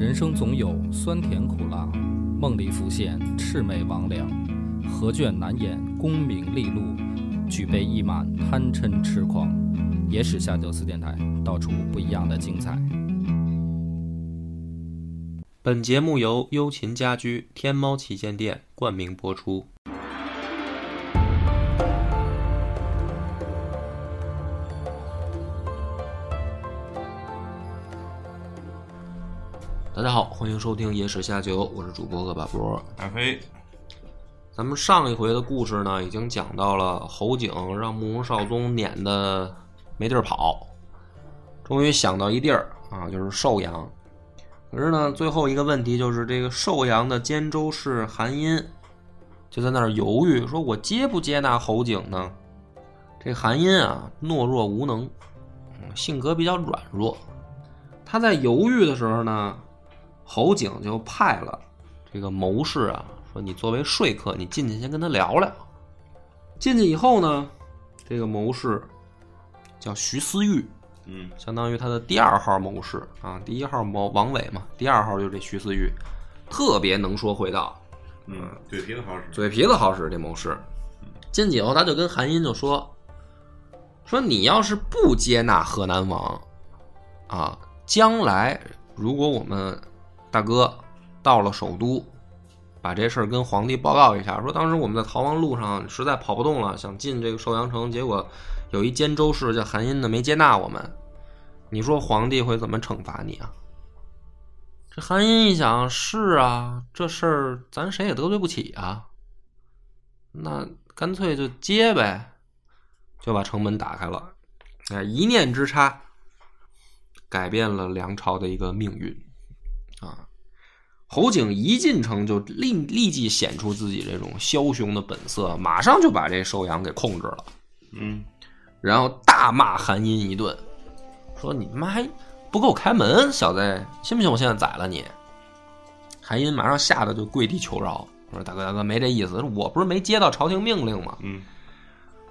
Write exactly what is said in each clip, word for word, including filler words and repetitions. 人生总有酸甜苦辣，梦里浮现魑魅魍魉，何卷难掩功名利禄，举杯一满贪嗔痴狂。也使下酒四电台，道出不一样的精彩。本节目由优琴家居天猫旗舰店冠名播出。大家好，欢迎收听《野史下酒》，我是主播恶把波大飞。咱们上一回的故事呢，已经讲到了侯景让慕容绍宗撵的没地儿跑，终于想到一地儿啊，就是寿阳。可是呢，最后一个问题就是这个寿阳的监州市韩殷就在那儿犹豫，说我接不接纳侯景呢？这韩殷啊，懦弱无能，性格比较软弱。他在犹豫的时候呢，侯景就派了这个谋士啊，说你作为说客，你进去先跟他聊聊。进去以后呢，这个谋士叫徐思玉，嗯，相当于他的第二号谋士啊，第一号谋王伟嘛，第二号就是这徐思玉，特别能说会道，嗯，嘴皮子好使，嘴皮子好使这谋士。进去以后，他就跟韩殷就说，说你要是不接纳河南王，啊，将来如果我们大哥到了首都，把这事儿跟皇帝报告一下，说当时我们在逃亡路上实在跑不动了，想进这个寿阳城，结果有一监州市叫韩殷的没接纳我们，你说皇帝会怎么惩罚你啊？这韩殷一想，是啊，这事儿咱谁也得罪不起啊，那干脆就接呗，就把城门打开了。一念之差，改变了梁朝的一个命运。啊，侯景一进城就 立, 立即显出自己这种枭雄的本色，马上就把这寿阳给控制了。嗯，然后大骂韩殷一顿，说你妈还不给我开门，小子，信不信我现在宰了你？韩殷马上吓得就跪地求饶，说大哥大哥没这意思，我不是没接到朝廷命令吗？嗯。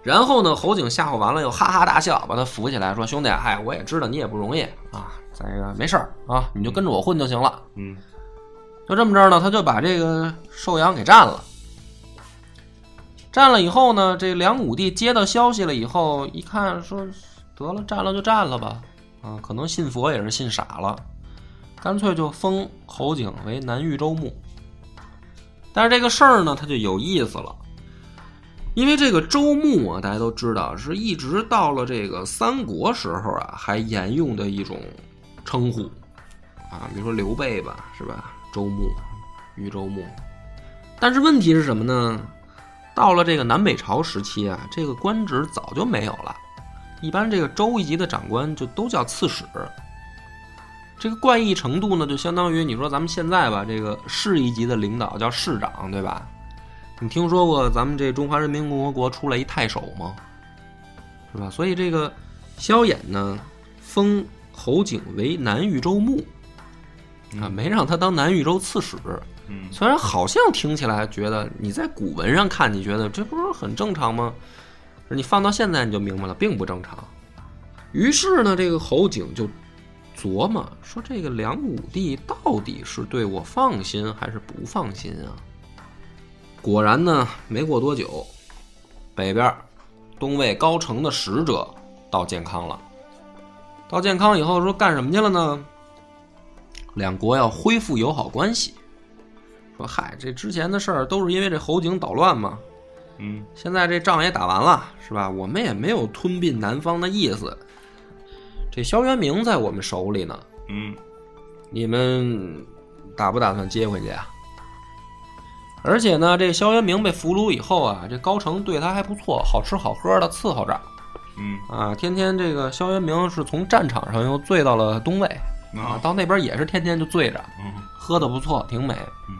然后呢，侯景吓唬完了又哈哈大笑，把他扶起来说，兄弟，哎，我也知道你也不容易啊，这个没事儿啊，你就跟着我混就行了。嗯，就这么着呢，他就把这个寿阳给占了。占了以后呢，这梁武帝接到消息了以后一看，说得了，占了就占了吧，啊，可能信佛也是信傻了，干脆就封侯景为南豫州牧。但是这个事儿呢，他就有意思了。因为这个州牧啊，大家都知道是一直到了这个三国时候啊，还沿用的一种称呼啊，比如说刘备吧，是吧？州牧、豫州牧。但是问题是什么呢？到了这个南北朝时期啊，这个官职早就没有了，一般这个州一级的长官就都叫刺史。这个怪异程度呢，就相当于你说咱们现在吧，这个市一级的领导叫市长，对吧？你听说过咱们这中华人民共和国出来一太守吗？是吧？所以这个萧衍呢，封侯景为南豫州牧，啊，没让他当南豫州刺史。虽然好像听起来觉得你在古文上看，你觉得这不是很正常吗？你放到现在你就明白了，并不正常。于是呢，这个侯景就琢磨说，这个梁武帝到底是对我放心还是不放心啊？果然呢，没过多久，北边东魏高澄的使者到建康了。到建康以后说干什么去了呢？两国要恢复友好关系。说嗨，这之前的事儿都是因为这侯景捣乱嘛。嗯，现在这仗也打完了，是吧？我们也没有吞并南方的意思。这萧渊明在我们手里呢。嗯，你们打不打算接回去啊？而且呢，这萧渊明被俘虏以后啊，这高澄对他还不错，好吃好喝的伺候着。嗯啊，天天这个萧渊明是从战场上又醉到了东魏、哦、啊，到那边也是天天就醉着，嗯、喝的不错，挺美。嗯、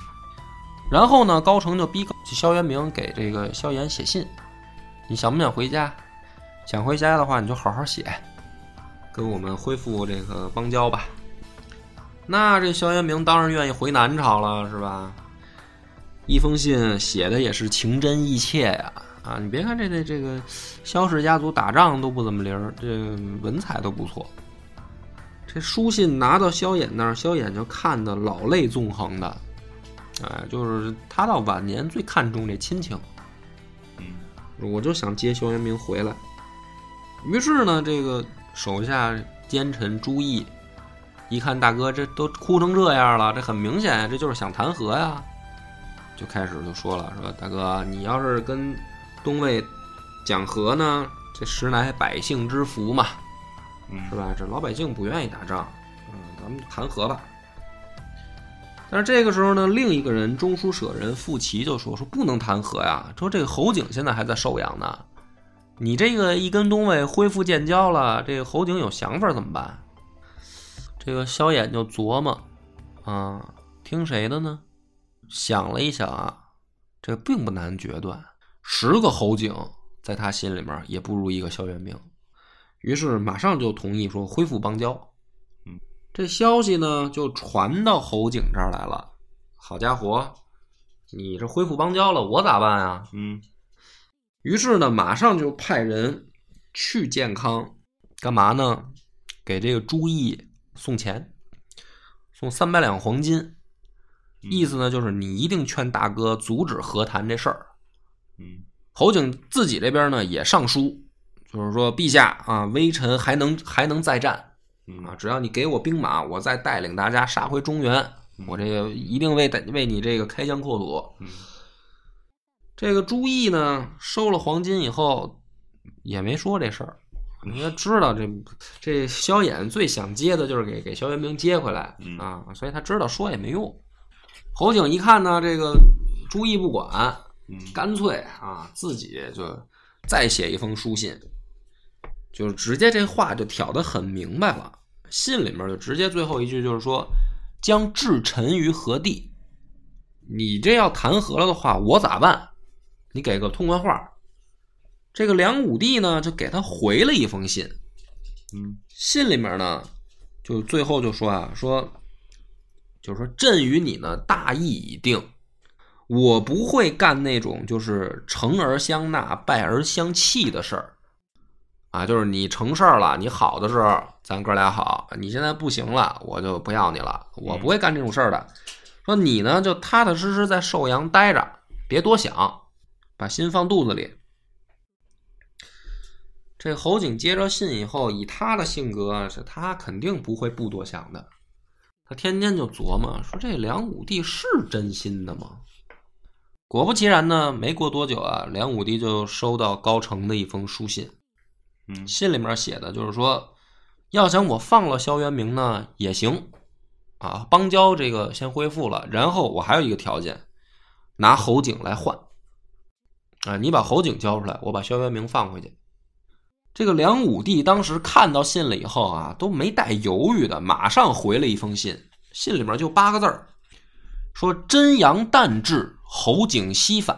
然后呢，高澄就逼萧渊明给这个萧衍写信，你想不想回家？想回家的话，你就好好写，跟我们恢复这个邦交吧。那这萧渊明当然愿意回南朝了，是吧？一封信写的也是情真意切呀、啊！啊，你别看这这这个萧氏家族打仗都不怎么灵，这文采都不错。这书信拿到萧衍那儿，萧衍就看得老泪纵横的，哎，就是他到晚年最看重这亲情。嗯，我就想接萧元明回来。于是呢，这个手下奸臣朱毅一看大哥这都哭成这样了，这很明显这就是想弹劾呀，就开始就说了，说大哥你要是跟东魏讲和呢，这实乃百姓之福嘛。是吧？这老百姓不愿意打仗，嗯，咱们谈和吧。但是这个时候呢，另一个人中书舍人傅奇就说：“说不能谈和呀，说这个侯景现在还在寿阳呢，你这个一跟东魏恢复建交了，这个侯景有想法怎么办？”这个萧衍就琢磨，啊，听谁的呢？想了一想啊，这并不难决断，十个侯景在他心里面也不如一个萧元明。于是马上就同意说恢复邦交。嗯，这消息呢就传到侯景这儿来了。好家伙，你这恢复邦交了，我咋办啊？嗯，于是呢马上就派人去建康，干嘛呢？给这个朱毅送钱，送三百两黄金。嗯，意思呢就是你一定劝大哥阻止和谈这事儿。嗯，侯景自己这边呢也上书。就是说，陛下啊，微臣还能还能再战啊！只要你给我兵马，我再带领大家杀回中原，我这个一定为为你这个开疆扩土。嗯，这个朱毅呢，收了黄金以后也没说这事儿。你要知道这，这这萧衍最想接的就是给给萧元明接回来啊，所以他知道说也没用。侯景一看呢，这个朱毅不管，干脆啊自己就再写一封书信。就是直接这话就挑得很明白了，信里面就直接最后一句就是说，将置臣于何地？你这要弹劾了的话，我咋办？你给个痛快话。这个梁武帝呢，就给他回了一封信。嗯，信里面呢，就最后就说啊，说，就是说朕与你呢大义已定，我不会干那种就是成而相纳，败而相弃的事儿。啊，就是你成事儿了，你好的时候咱哥俩好，你现在不行了，我就不要你了，我不会干这种事儿的。说你呢，就踏踏实实在寿阳待着，别多想，把心放肚子里。这侯景接着信以后，以他的性格，是他肯定不会不多想的。他天天就琢磨，说这梁武帝是真心的吗？果不其然呢，没过多久啊，梁武帝就收到高澄的一封书信。信里面写的就是说，要想我放了萧元明呢也行啊，邦交这个先恢复了，然后我还有一个条件，拿侯景来换啊，你把侯景交出来，我把萧元明放回去。这个梁武帝当时看到信了以后啊，都没带犹豫的，马上回了一封信，信里面就八个字儿，说真阳旦至，侯景西返。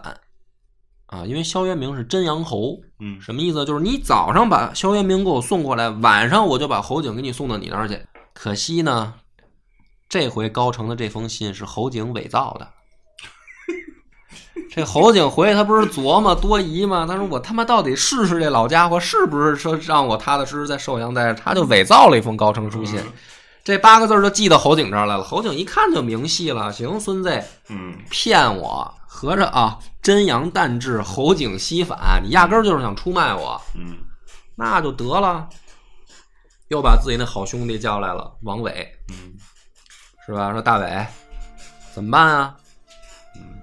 啊，因为萧元明是真阳侯，嗯，什么意思？就是你早上把萧元明给我送过来，晚上我就把侯景给你送到你那儿去。可惜呢，这回高澄的这封信是侯景伪造的。这侯景回去他不是琢磨多疑吗？他说我他妈到底试试这老家伙是不是说让我踏踏实实在寿阳待着？他就伪造了一封高澄书信，嗯，这八个字就寄到侯景这儿来了。侯景一看就明细了，行，孙子，嗯，骗我。合着啊，真阳旦至，侯景西返，你压根儿就是想出卖我，嗯，那就得了。又把自己那好兄弟叫来了，王伟，嗯，是吧？说大伟，怎么办啊？嗯，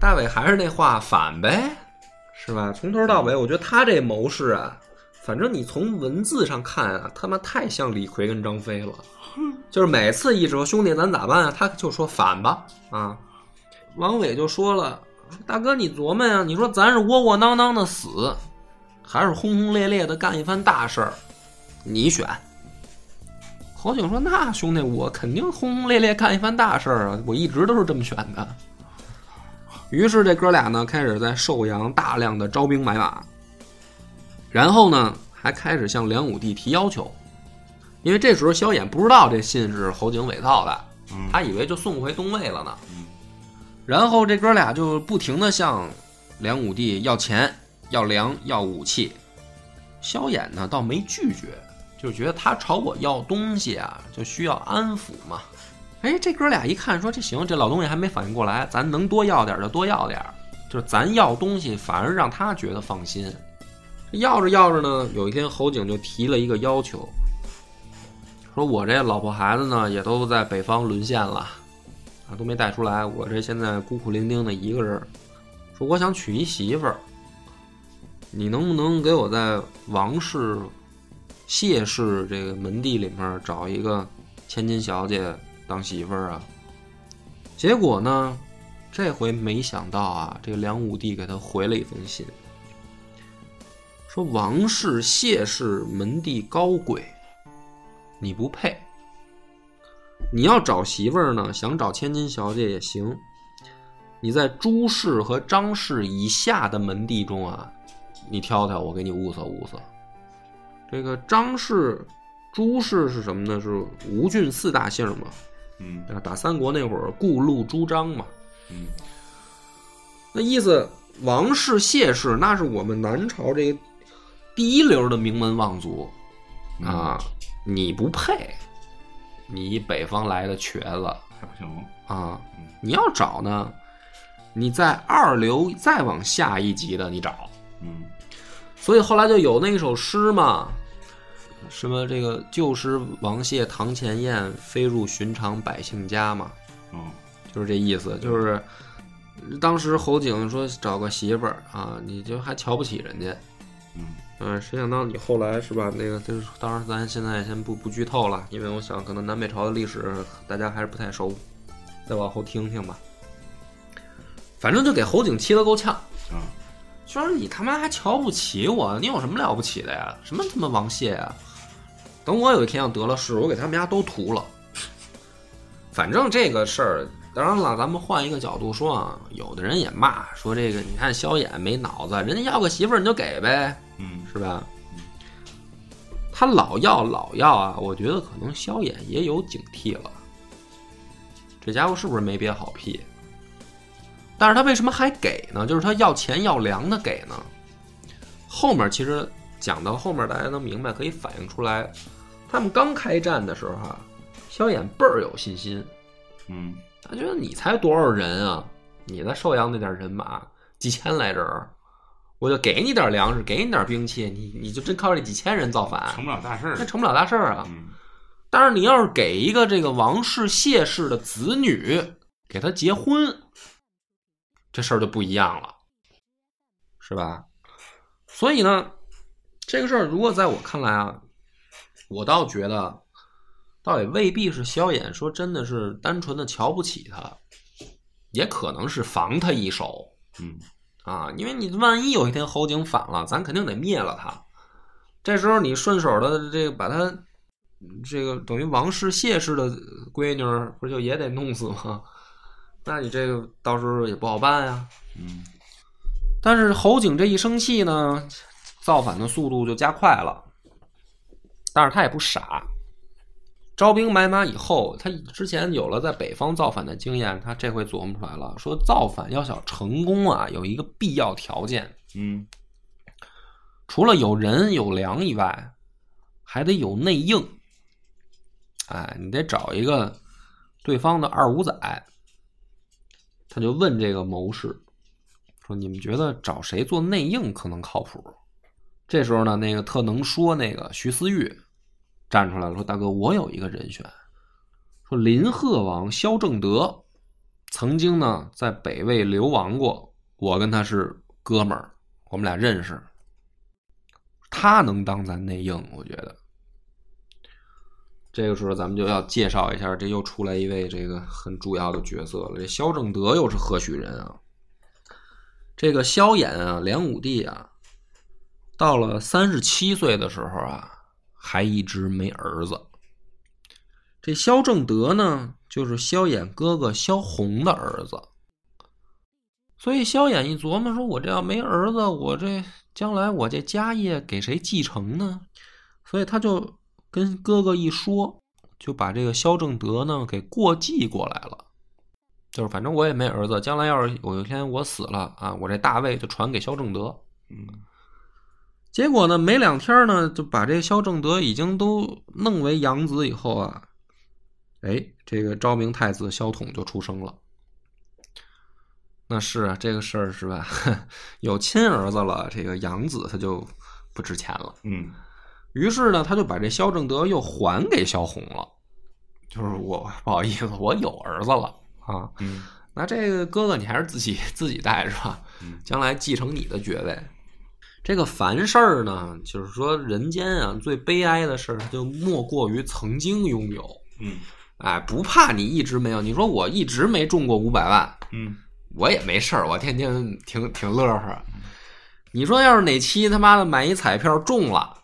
大伟还是那话，反呗，是吧？从头到尾，我觉得他这谋士啊，反正你从文字上看啊，他妈太像李逵跟张飞了，就是每次一说兄弟咱咋办啊，他就说反吧，啊。王伟就说了，说大哥你琢磨呀，你说咱是窝窝囊囊的死，还是轰轰烈烈的干一番大事儿，你选。侯景说，那兄弟我肯定轰轰烈烈干一番大事儿啊，我一直都是这么选的。于是这哥俩呢开始在寿阳大量的招兵买马，然后呢还开始向梁武帝提要求。因为这时候萧衍不知道这信是侯景伪造的，他以为就送回东魏了呢。然后这哥俩就不停的向梁武帝要钱、要粮、要武器。萧衍呢倒没拒绝，就觉得他朝我要东西啊，就需要安抚嘛。哎，这哥俩一看说这行，这老东西还没反应过来，咱能多要点就多要点，就是咱要东西反而让他觉得放心。要着要着呢，有一天侯景就提了一个要求，说我这老婆孩子呢也都在北方沦陷了啊，都没带出来，我这现在孤苦伶仃的一个人，说我想娶一媳妇儿，你能不能给我在王氏、谢氏这个门第里面找一个千金小姐当媳妇儿啊？结果呢，这回没想到啊，这个梁武帝给他回了一封信，说王氏、谢氏门第高贵，你不配。你要找媳妇儿呢，想找千金小姐也行，你在朱氏和张氏以下的门第中啊，你挑挑，我给你物色物色。这个张氏、朱氏是什么呢？是吴郡四大姓嘛。嗯，打三国那会儿，顾、陆、朱、张嘛。嗯，那意思王氏、谢氏，那是我们南朝这个第一流的名门望族啊，你不配，你北方来的瘸子还不行啊！你要找呢，你在二流再往下一级的你找。嗯，所以后来就有那一首诗嘛，什么这个旧诗王谢堂前燕，飞入寻常百姓家嘛。嗯，就是这意思，就是当时侯景说找个媳妇儿啊，你就还瞧不起人家。嗯嗯、呃，谁想到你后来是吧？那个就是，当然咱现在先不不剧透了，因为我想可能南北朝的历史大家还是不太熟，再往后听听吧。反正就给侯景气得够呛啊。嗯，就说你他妈还瞧不起我，你有什么了不起的呀？什么他妈王谢呀？等我有一天要得了势，我给他们家都屠了。反正这个事儿，当然了，咱们换一个角度说啊，有的人也骂说这个，你看萧衍没脑子，人家要个媳妇儿你就给呗，嗯，是吧？他老要老要啊，我觉得可能萧衍也有警惕了，这家伙是不是没憋好屁？但是他为什么还给呢？就是他要钱要粮的给呢。后面其实讲到后面，大家能明白，可以反映出来，他们刚开战的时候啊，萧衍倍儿有信心。嗯，他觉得你才多少人啊？你在寿阳那点人马几千来人，我就给你点粮食，给你点兵器，你你就真靠这几千人造反，成不了大事儿。那成不了大事儿啊。嗯。但是你要是给一个这个王氏、谢氏的子女给他结婚，这事儿就不一样了，是吧？所以呢，这个事儿如果在我看来啊，我倒觉得倒也未必是萧衍说真的是单纯的瞧不起他，也可能是防他一手。嗯，啊，因为你万一有一天侯景反了，咱肯定得灭了他。这时候你顺手的这个把他这个等于王氏、谢氏的闺女不就也得弄死吗？那你这个到时候也不好办呀。嗯，但是侯景这一生气呢，造反的速度就加快了。但是他也不傻，招兵买马以后，他之前有了在北方造反的经验，他这回琢磨出来了，说造反要想成功啊，有一个必要条件，嗯，除了有人有粮以外，还得有内应。哎，你得找一个对方的二五仔。他就问这个谋士说，你们觉得找谁做内应可能靠谱？这时候呢，那个特能说那个徐思玉站出来了，说大哥，我有一个人选，说林贺王萧正德曾经呢在北魏流亡过，我跟他是哥们儿，我们俩认识，他能当咱内应，我觉得。这个时候咱们就要介绍一下，这又出来一位这个很重要的角色了，这萧正德又是何许人啊？这个萧衍啊，梁武帝啊，到了三十七岁的时候啊，还一直没儿子。这萧正德呢，就是萧衍哥哥萧宏的儿子。所以萧衍一琢磨说，我这要没儿子，我这将来我这家业给谁继承呢？所以他就跟哥哥一说，就把这个萧正德呢给过继过来了。就是反正我也没儿子，将来要是有一天我死了啊，我这大位就传给萧正德。嗯，结果呢，没两天呢，就把这萧正德已经都弄为养子以后啊，哎，这个昭明太子萧统就出生了。那是啊，这个事儿是吧？有亲儿子了，这个养子他就不值钱了。嗯，于是呢，他就把这萧正德又还给萧红了，就是我不好意思，我有儿子了啊。嗯，那这个哥哥你还是自己自己带是吧？将来继承你的爵位。这个凡事儿呢，就是说人间啊最悲哀的事儿，就莫过于曾经拥有。嗯，哎，不怕你一直没有，你说我一直没中过五百万，嗯。我也没事儿，我天天挺挺乐呵。你说要是哪期他妈的买一彩票中了，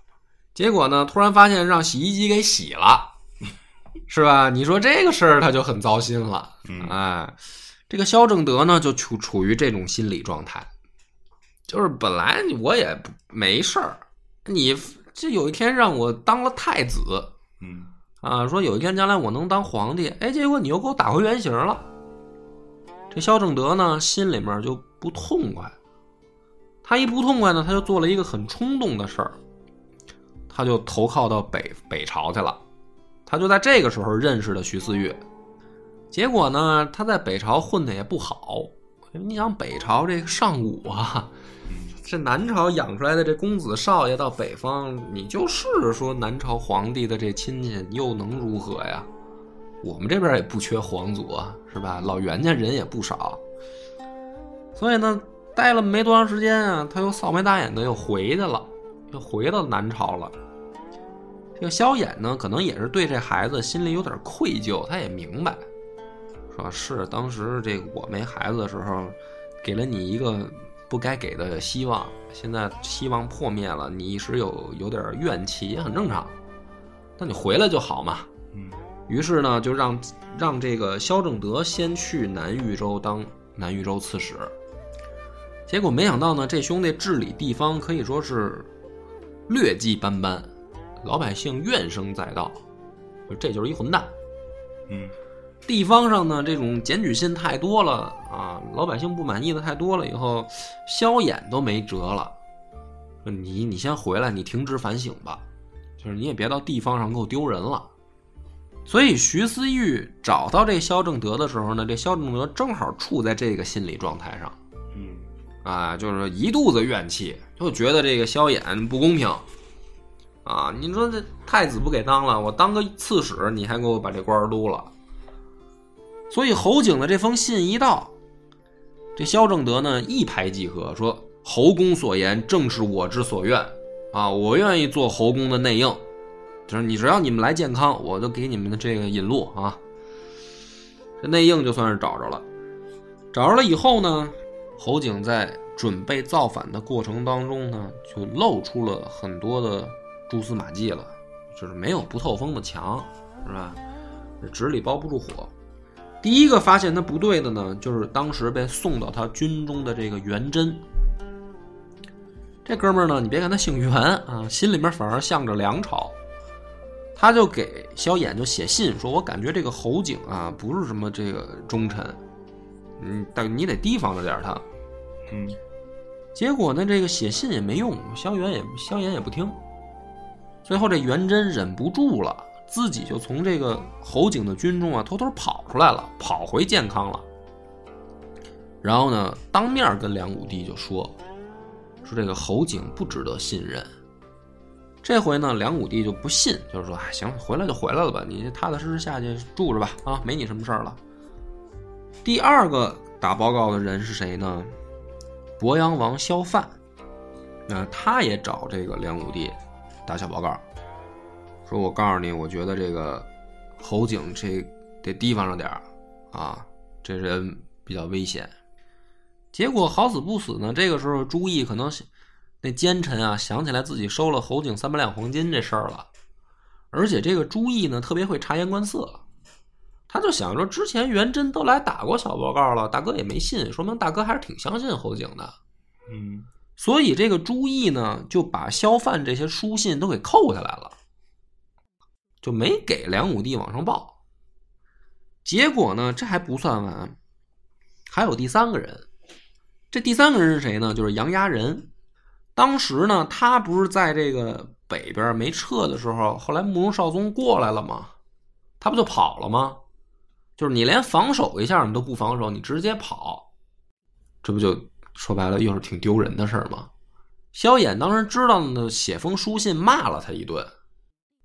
结果呢突然发现让洗衣机给洗了，是吧？你说这个事儿他就很糟心了。哎，这个萧正德呢就处处于这种心理状态，就是本来我也没事儿，你这有一天让我当了太子，嗯啊，说有一天将来我能当皇帝，哎，结果你又给我打回原形了。这萧正德呢，心里面就不痛快。他一不痛快呢，他就做了一个很冲动的事儿，他就投靠到北北朝去了。他就在这个时候认识了徐思玉。结果呢，他在北朝混的也不好。你想北朝这个尚武啊，这南朝养出来的这公子少爷到北方，你就是说南朝皇帝的这亲戚，又能如何呀？我们这边也不缺皇族啊，是吧？老袁家人也不少，所以呢，待了没多长时间啊，他又扫眉大眼的又回去了，又回到南朝了。这个萧衍呢，可能也是对这孩子心里有点愧疚，他也明白，说是当时这个我没孩子的时候，给了你一个不该给的希望，现在希望破灭了，你一时有有点怨气也很正常，那你回来就好嘛。嗯。于是呢，就让让这个萧正德先去南豫州当南豫州刺史。结果没想到呢，这兄弟治理地方可以说是劣迹斑斑，老百姓怨声载道，这就是一混蛋。嗯，地方上呢这种检举信太多了啊，老百姓不满意的太多了，以后萧衍都没辙了。你你先回来，你停职反省吧，就是你也别到地方上给我丢人了。所以徐思玉找到这萧正德的时候呢，这萧正德正好处在这个心理状态上，嗯，啊，就是一肚子怨气，就觉得这个萧衍不公平，啊，你说这太子不给当了，我当个刺史，你还给我把这官撸了。所以侯景的这封信一到，这萧正德呢一拍即合，说侯公所言正是我之所愿，啊，我愿意做侯公的内应。就是你只要你们来健康，我就给你们的这个引路啊。这内应就算是找着了，找着了以后呢，侯景在准备造反的过程当中呢，就露出了很多的蛛丝马迹了，就是没有不透风的墙，是吧？纸里包不住火。第一个发现他不对的呢，就是当时被送到他军中的这个元贞。这哥们儿呢，你别看他姓元啊，心里面反而向着梁朝。他就给萧衍就写信说，我感觉这个侯景啊不是什么这个忠臣，嗯，但你得提防着点他。嗯，结果呢这个写信也没用，萧衍也萧衍也不听。最后这元贞忍不住了，自己就从这个侯景的军中啊偷偷跑出来了，跑回健康了。然后呢，当面跟梁武帝就说，说这个侯景不值得信任。这回呢，梁武帝就不信，就是说，哎，行，回来就回来了吧，你踏踏实实下去住着吧，啊，没你什么事儿了。第二个打报告的人是谁呢？鄱阳王萧范，那他也找这个梁武帝打小报告，说我告诉你，我觉得这个侯景这得提防着点啊，这人比较危险。结果好死不死呢，这个时候朱毅可能。那奸臣啊想起来自己收了侯景三百两黄金这事儿了，而且这个朱毅呢特别会察言观色，他就想说之前元贞都来打过小报告了，大哥也没信，说明大哥还是挺相信侯景的。嗯，所以这个朱毅呢就把萧范这些书信都给扣下来了，就没给梁武帝往上报。结果呢这还不算完，还有第三个人。这第三个人是谁呢？就是杨押人。当时呢，他不是在这个北边没撤的时候，后来慕容绍宗过来了吗？他不就跑了吗？就是你连防守一下你都不防守，你直接跑，这不就说白了又是挺丢人的事儿吗？萧衍当时知道呢，写封书信骂了他一顿，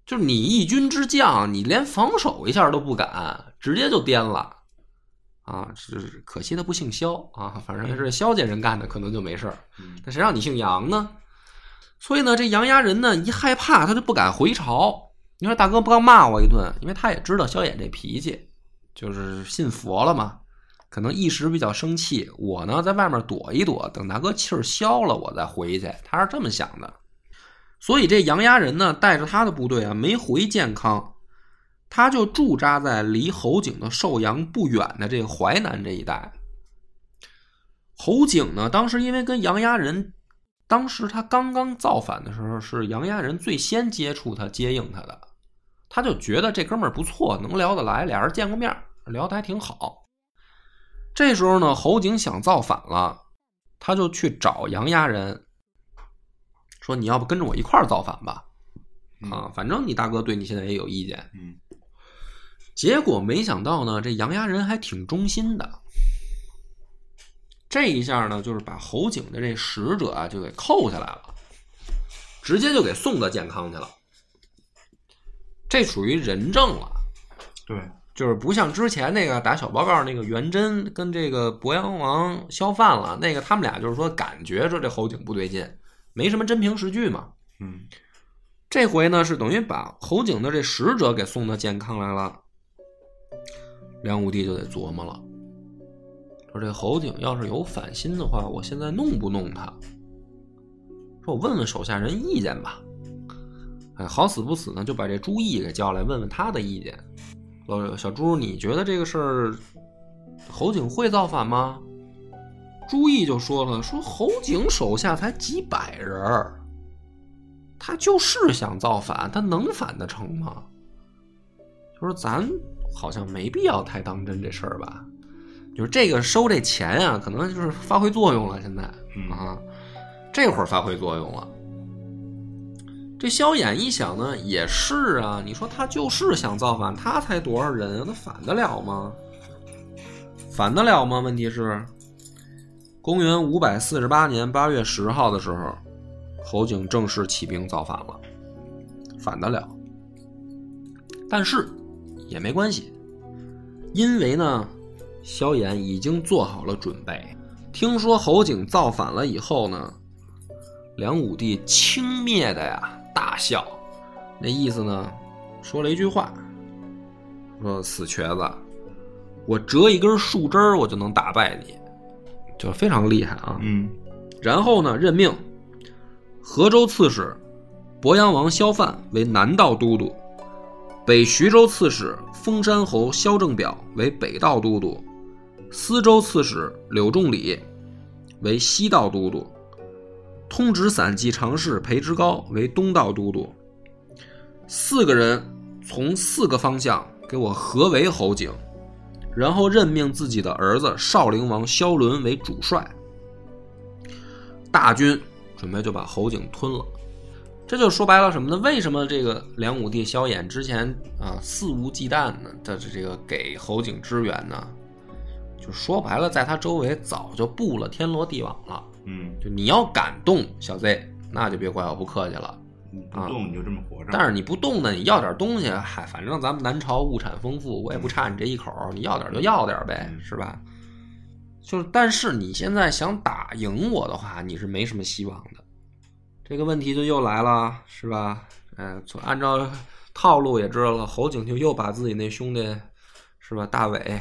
就是你一军之将，你连防守一下都不敢，直接就颠了啊！是可惜他不姓萧啊，反正是萧家人干的，可能就没事儿。但谁让你姓杨呢？所以呢，这杨家人呢一害怕，他就不敢回朝。你说大哥不刚骂我一顿，因为他也知道萧衍这脾气，就是信佛了嘛，可能一时比较生气，我呢在外面躲一躲，等大哥气儿消了我再回去，他是这么想的。所以这杨家人呢带着他的部队啊没回建康，他就驻扎在离侯景的寿阳不远的这个淮南这一带。侯景呢当时因为跟杨家人，当时他刚刚造反的时候是杨家人最先接触他接应他的，他就觉得这哥们儿不错，能聊得来，俩人见过面聊得还挺好。这时候呢侯景想造反了，他就去找杨家人说你要不跟着我一块儿造反吧、嗯、啊，反正你大哥对你现在也有意见。嗯，结果没想到呢这杨家人还挺忠心的，这一下呢就是把侯景的这使者啊就给扣下来了，直接就给送到建康去了。这属于人证了，对，就是不像之前那个打小报告那个元贞跟这个鄱阳王萧范了，那个他们俩就是说感觉说这侯景不对劲，没什么真凭实据嘛。嗯，这回呢是等于把侯景的这使者给送到建康来了，梁武帝就得琢磨了，说这侯景要是有反心的话，我现在弄不弄他？说我问问手下人意见吧。哎，好死不死呢，就把这朱毅给叫来，问问他的意见。老小朱，你觉得这个事儿，侯景会造反吗？朱毅就说了，说侯景手下才几百人，他就是想造反，他能反得成吗？就说咱好像没必要太当真这事儿吧。就是这个收这钱啊，可能就是发挥作用了。现在啊，这会儿发挥作用了。这萧衍一想呢，也是啊，你说他就是想造反，他才多少人，他反得了吗？反得了吗？问题是，公元五百四十八年八月十号的时候，侯景正式起兵造反了，反得了。但是也没关系，因为呢。萧衍已经做好了准备，听说侯景造反了以后呢，梁武帝轻蔑的呀大笑，那意思呢说了一句话，说死瘸子，我折一根树枝我就能打败你，就非常厉害啊。嗯，然后呢任命河州刺史鄱阳王萧范为南道都督，北徐州刺史封山侯萧正表为北道都督，司州刺史柳仲礼为西道都督，通直散骑常侍裴之高为东道都督。四个人从四个方向给我合围侯景，然后任命自己的儿子少陵王萧伦为主帅，大军准备就把侯景吞了。这就说白了什么呢？为什么这个梁武帝萧衍之前啊肆无忌惮呢？这这个给侯景支援呢？就说白了，在他周围早就布了天罗地网了。嗯，就你要敢动小 Z， 那就别怪我不客气了。你不动你就这么活着。啊、但是你不动呢，你要点东西，嗨，反正咱们南朝物产丰富，我也不差你这一口，你要点就要点呗，嗯、是吧？就是，但是你现在想打赢我的话，你是没什么希望的。这个问题就又来了，是吧？嗯，按照套路也知道了，侯景就又把自己那兄弟，是吧？大伟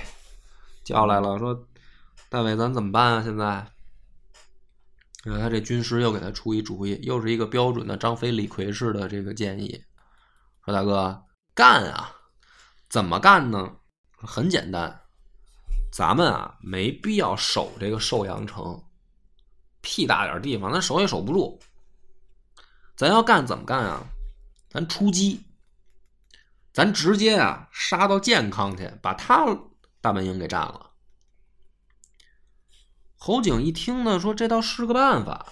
叫来了，说：“大伟，咱怎么办啊？现在？”然后他这军师又给他出一主意，又是一个标准的张飞、李逵式的这个建议，说：“大哥，干啊！怎么干呢？很简单，咱们啊没必要守这个寿阳城，屁大点地方，咱守也守不住。”咱要干怎么干啊？咱出击，咱直接啊杀到建康去，把他大本营给占了。侯景一听呢，说这倒是个办法。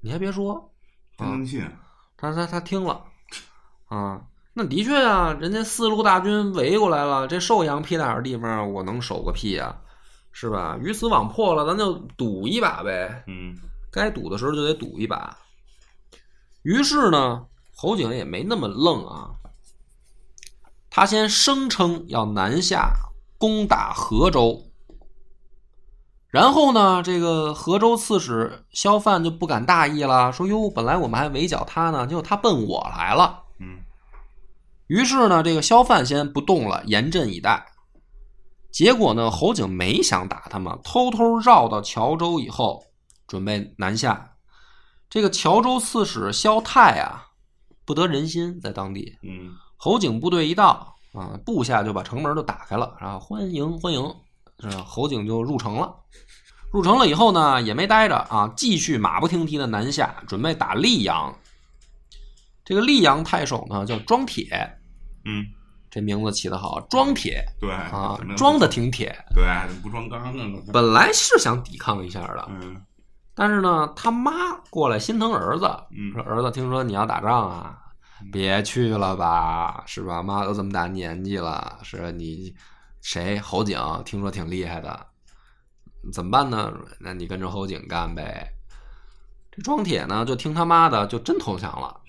你还别说，真能信、啊啊、他他他听了啊，那的确啊，人家四路大军围过来了，这寿阳披戴尔地方我能守个屁啊，是吧？鱼死网破了，咱就赌一把呗，嗯，该赌的时候就得赌一把。于是呢，侯景也没那么愣啊，他先声称要南下攻打河州，然后呢，这个河州刺史萧范就不敢大意了，说哟，本来我们还围剿他呢，结果他奔我来了，嗯。于是呢，这个萧范先不动了，严阵以待。结果呢，侯景没想打他们，偷偷绕到谯州以后，准备南下。这个谯州刺史萧泰啊，不得人心，在当地，嗯，侯景部队一到啊，部下就把城门都打开了，然后欢迎欢迎。侯景就入城了，入城了以后呢，也没待着啊，继续马不停蹄的南下，准备打溧阳。这个溧阳太守呢叫庄铁，嗯，这名字起得好，庄铁，对啊，装的挺铁，对，不装刚刚的。本来是想抵抗一下的，嗯，但是呢，他妈过来心疼儿子，嗯，说儿子，听说你要打仗啊，别去了吧，是吧？妈都这么大年纪了，是你。谁？侯景听说挺厉害的，怎么办呢？那你跟着侯景干呗。这庄铁呢，就听他妈的，就真投降了。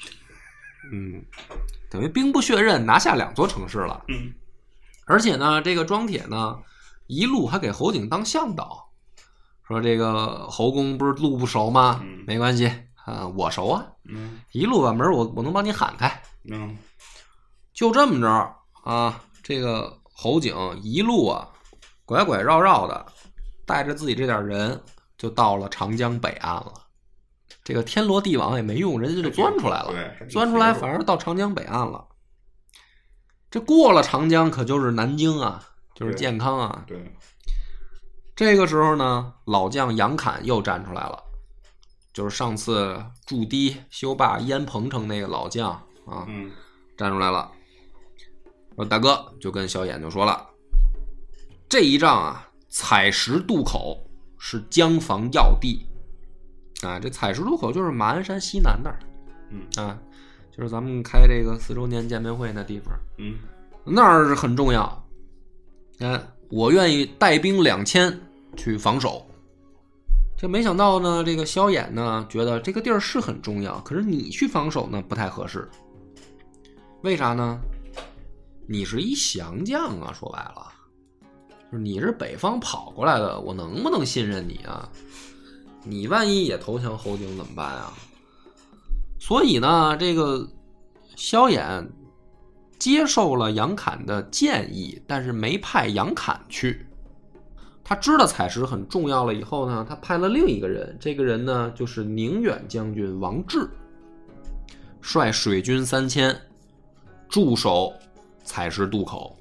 嗯，等于兵不血刃，拿下两座城市了。嗯，而且呢，这个庄铁呢，一路还给侯景当向导，说这个侯公不是路不熟吗？没关系啊、呃，我熟啊。嗯，一路把门我我能帮你喊开。嗯，就这么着啊，这个。侯景一路啊，拐拐绕绕的，带着自己这点人就到了长江北岸了。这个天罗地网也没用，人家就钻出来了，钻出来反而到长江北岸了。这过了长江可就是南京啊，就是建康啊。对。对，这个时候呢，老将杨侃又站出来了，就是上次驻堤修坝淹彭城那个老将啊，嗯、站出来了。说大哥就跟萧衍就说了，这一仗啊，采石渡口是江防要地啊。这采石渡口就是马鞍山西南那儿，嗯啊，就是咱们开这个四周年见面会那地方，嗯，那儿是很重要。嗯、啊，我愿意带兵两千去防守。这没想到呢，这个萧衍呢觉得这个地儿是很重要，可是你去防守呢不太合适，为啥呢？你是一降将啊，说白了，你是北方跑过来的，我能不能信任你啊？你万一也投降侯景怎么办啊？所以呢，这个萧衍接受了杨侃的建议，但是没派杨侃去。他知道采石很重要了以后呢，他派了另一个人，这个人呢就是宁远将军王志，率水军三千驻守采石渡口。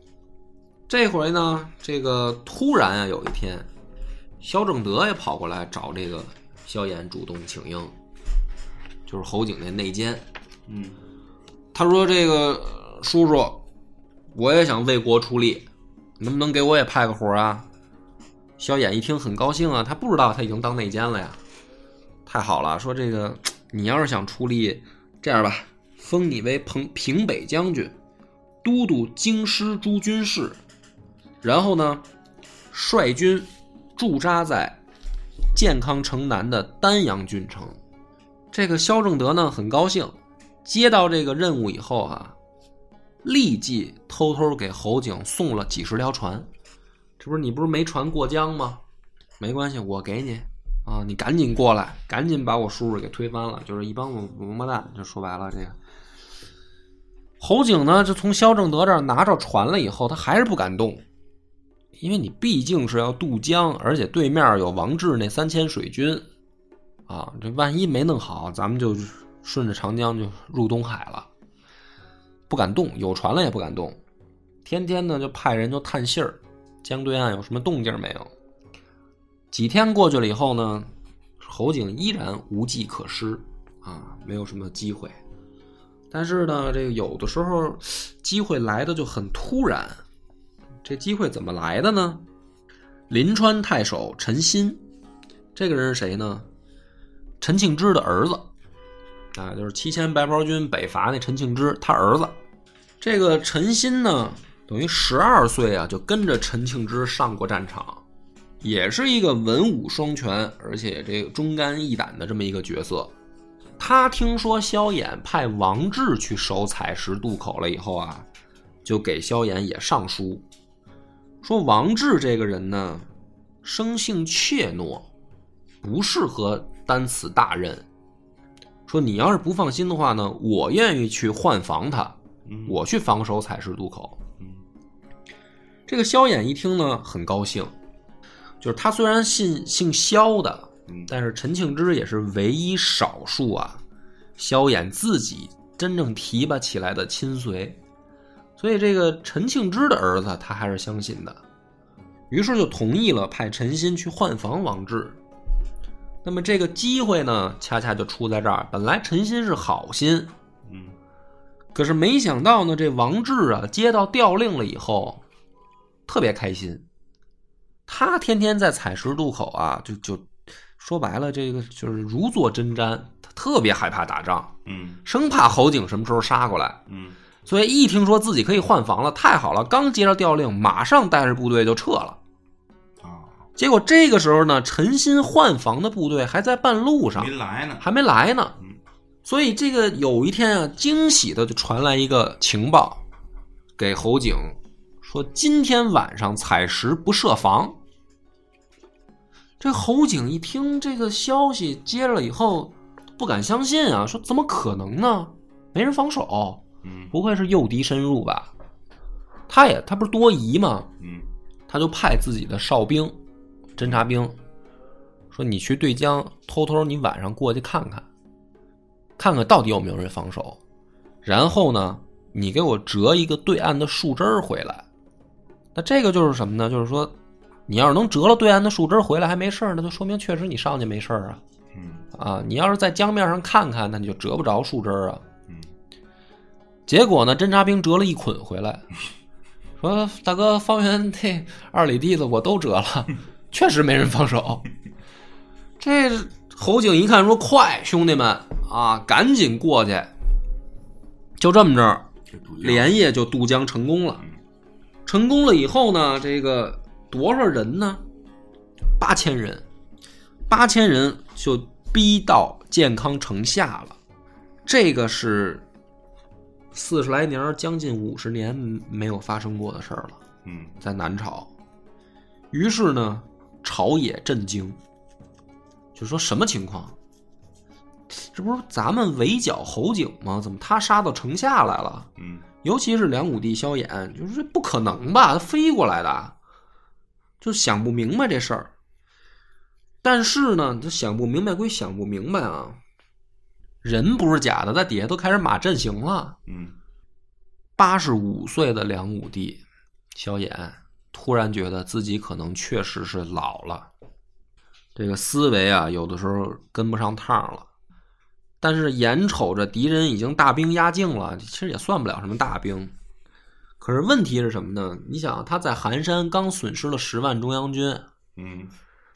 这回呢，这个突然啊，有一天，萧正德也跑过来找这个萧衍主动请缨，就是侯景那内奸。嗯，他说：“这个叔叔，我也想为国出力，能不能给我也派个活啊？”萧衍一听很高兴啊，他不知道他已经当内奸了呀。太好了，说这个你要是想出力，这样吧，封你为平平北将军。都督京师诸军事，然后呢，率军驻扎在建康城南的丹阳郡城。这个萧正德呢很高兴，接到这个任务以后啊，立即偷偷给侯景送了几十条船。这不是你不是没船过江吗？没关系，我给你啊，你赶紧过来，赶紧把我叔叔给推翻了，就是一帮王八蛋。就说白了，这个。侯景呢，就从萧正德这儿拿着船了以后，他还是不敢动，因为你毕竟是要渡江，而且对面有王志那三千水军，啊，这万一没弄好，咱们就顺着长江就入东海了，不敢动，有船了也不敢动，天天呢就派人就探信儿，江对岸有什么动静没有？几天过去了以后呢，侯景依然无计可施，啊，没有什么机会。但是呢，这个有的时候机会来的就很突然。这机会怎么来的呢？临川太守陈新，这个人是谁呢？陈庆之的儿子，啊，就是七千白袍军北伐那陈庆之他儿子。这个陈鑫呢，等于十二岁啊，就跟着陈庆之上过战场，也是一个文武双全，而且这个忠肝义胆的这么一个角色。他听说萧衍派王志去守采石渡口了以后啊，就给萧衍也上书，说王志这个人呢，生性怯懦，不适合担此大任。说你要是不放心的话呢，我愿意去换防他，我去防守采石渡口。这个萧衍一听呢，很高兴，就是他虽然姓姓萧的，但是陈庆之也是唯一少数啊，萧衍自己真正提拔起来的亲随，所以这个陈庆之的儿子他还是相信的，于是就同意了派陈鑫去换防王志。那么这个机会呢，恰恰就出在这儿。本来陈鑫是好心，嗯，可是没想到呢，这王志啊接到调令了以后，特别开心。他天天在采石渡口啊，就就说白了，这个就是如坐针毡。他特别害怕打仗，嗯，生怕侯景什么时候杀过来，嗯，所以一听说自己可以换防了，太好了！刚接到调令，马上带着部队就撤了。结果这个时候呢，陈鑫换防的部队还在半路上，没来呢，还没来呢。所以这个有一天啊，惊喜的就传来一个情报给侯景，说今天晚上采石不设防。这侯景一听这个消息接了以后，不敢相信啊，说怎么可能呢？没人防守，不会是诱敌深入吧？他也他不是多疑吗？他就派自己的哨兵。侦察兵说：“你去对江，偷偷你晚上过去看看，看看到底有没有人防守。然后呢，你给我折一个对岸的树枝回来。那这个就是什么呢？就是说，你要是能折了对岸的树枝回来还没事呢，就说明确实你上去没事啊。啊，你要是在江面上看看，那你就折不着树枝啊。结果呢，侦察兵折了一捆回来，说：大哥，方圆那二里地的我都折了。”确实没人防守，这侯景一看说：“快，兄弟们啊，赶紧过去！”就这么着，连夜就渡江成功了。成功了以后呢，这个多少人呢？八千人，八千人就逼到健康城下了。这个是四十来年，将近五十年没有发生过的事儿了。嗯，在南朝，于是呢。朝野震惊，就说什么情况？这不是咱们围剿侯景吗？怎么他杀到城下来了？嗯，尤其是梁武帝萧衍，就是不可能吧？他飞过来的，就想不明白这事儿。但是呢，就想不明白归想不明白啊，人不是假的，在底下都开始马阵型了。嗯，八十五岁的梁武帝萧衍。突然觉得自己可能确实是老了，这个思维啊，有的时候跟不上趟了。但是眼瞅着敌人已经大兵压境了，其实也算不了什么大兵。可是问题是什么呢？你想他在寒山刚损失了十万中央军，嗯，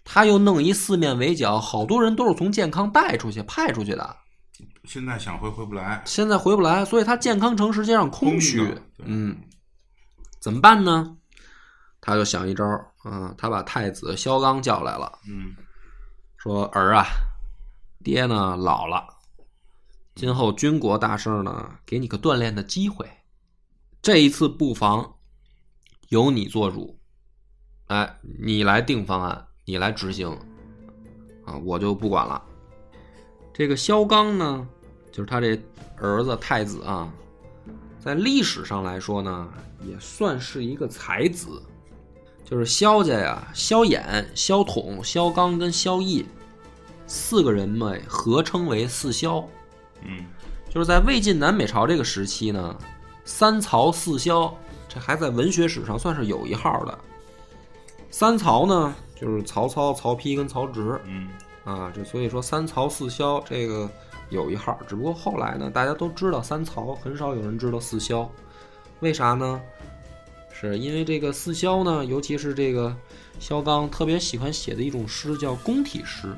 他又弄一四面围剿，好多人都是从健康带出去、派出去的。现在想回回不来，现在回不来，所以他健康城实际上空虚，嗯，怎么办呢？他就想一招啊，他把太子萧纲叫来了，嗯，说儿啊，爹呢老了，今后军国大事呢，给你个锻炼的机会，这一次布防由你做主，哎，你来定方案，你来执行，啊，我就不管了。这个萧纲呢，就是他这儿子太子啊，在历史上来说呢，也算是一个才子。就是萧家呀，萧衍、萧统、萧纲跟萧绎四个人嘛，合称为四萧。嗯，就是在魏晋南北朝这个时期呢，三曹四萧这还在文学史上算是有一号的。三曹呢，就是曹操、曹丕跟曹植。嗯，啊，这所以说三曹四萧这个有一号，只不过后来呢，大家都知道三曹，很少有人知道四萧。为啥呢？是因为这个四萧呢，尤其是这个萧纲特别喜欢写的一种诗叫宫体诗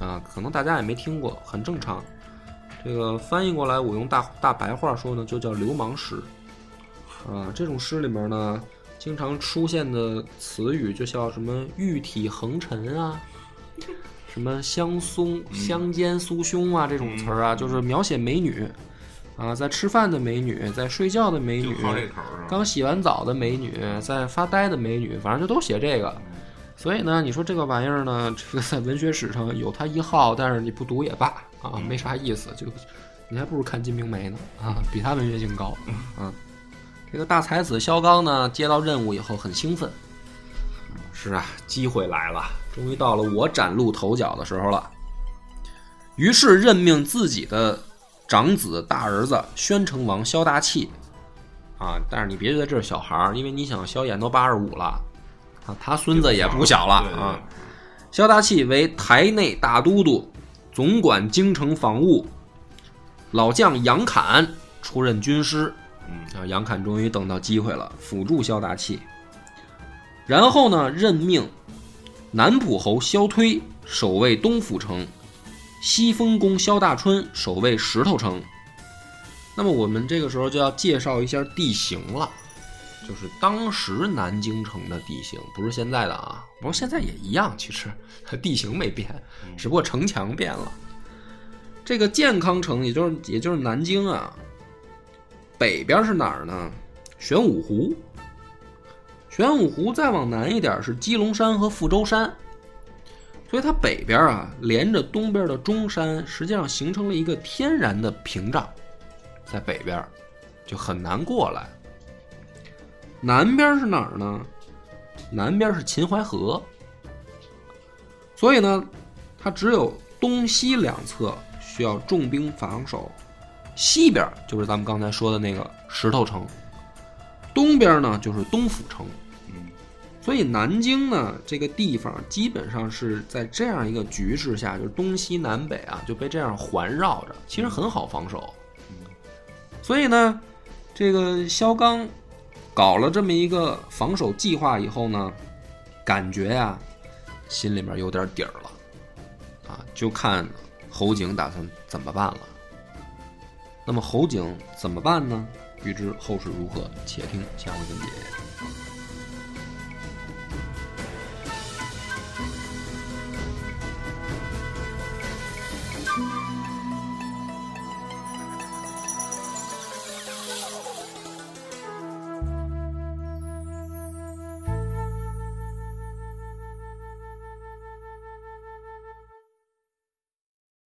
啊，可能大家也没听过，很正常。这个翻译过来，我用大大白话说呢，就叫流氓诗。啊，这种诗里面呢，经常出现的词语就像什么玉体横陈啊，什么香松、香肩酥胸啊这种词儿啊，就是描写美女。啊，在吃饭的美女，在睡觉的美女，刚洗完澡的美女，在发呆的美女，反正就都写这个。所以呢，你说这个玩意儿呢，这个在文学史上有它一号，但是你不读也罢啊，没啥意思，就你还不如看《金瓶梅》呢啊，比它文学性高啊。这个大才子萧纲呢，接到任务以后很兴奋，是啊，机会来了，终于到了我崭露头角的时候了。于是任命自己的长子大儿子宣城王萧大器，啊，但是你别觉得这是小孩儿，因为你想萧衍都八十五了，啊，他孙子也不小了啊。萧大器为台内大都督，总管京城防务。老将杨侃出任军师，嗯，啊，杨侃终于等到机会了，辅助萧大器。然后呢，任命南浦侯萧推守卫东府城。西丰公萧大春守卫石头城。那么我们这个时候就要介绍一下地形了，就是当时南京城的地形，不是现在的啊，不过现在也一样，其实地形没变，只不过城墙变了。这个建康城，也就是也就是南京啊，北边是哪儿呢？玄武湖。玄武湖再往南一点是鸡笼山和富州山。所以它北边啊，连着东边的中山，实际上形成了一个天然的屏障，在北边就很难过来。南边是哪儿呢？南边是秦淮河。所以呢，它只有东西两侧需要重兵防守，西边就是咱们刚才说的那个石头城，东边呢就是东府城。所以南京呢，这个地方基本上是在这样一个局势下，就是东西南北啊就被这样环绕着，其实很好防守。所以呢，这个萧纲搞了这么一个防守计划以后呢，感觉呀、啊、心里面有点底儿了啊，就看侯景打算怎么办了。那么侯景怎么办呢？欲知后事如何，且听下回分解。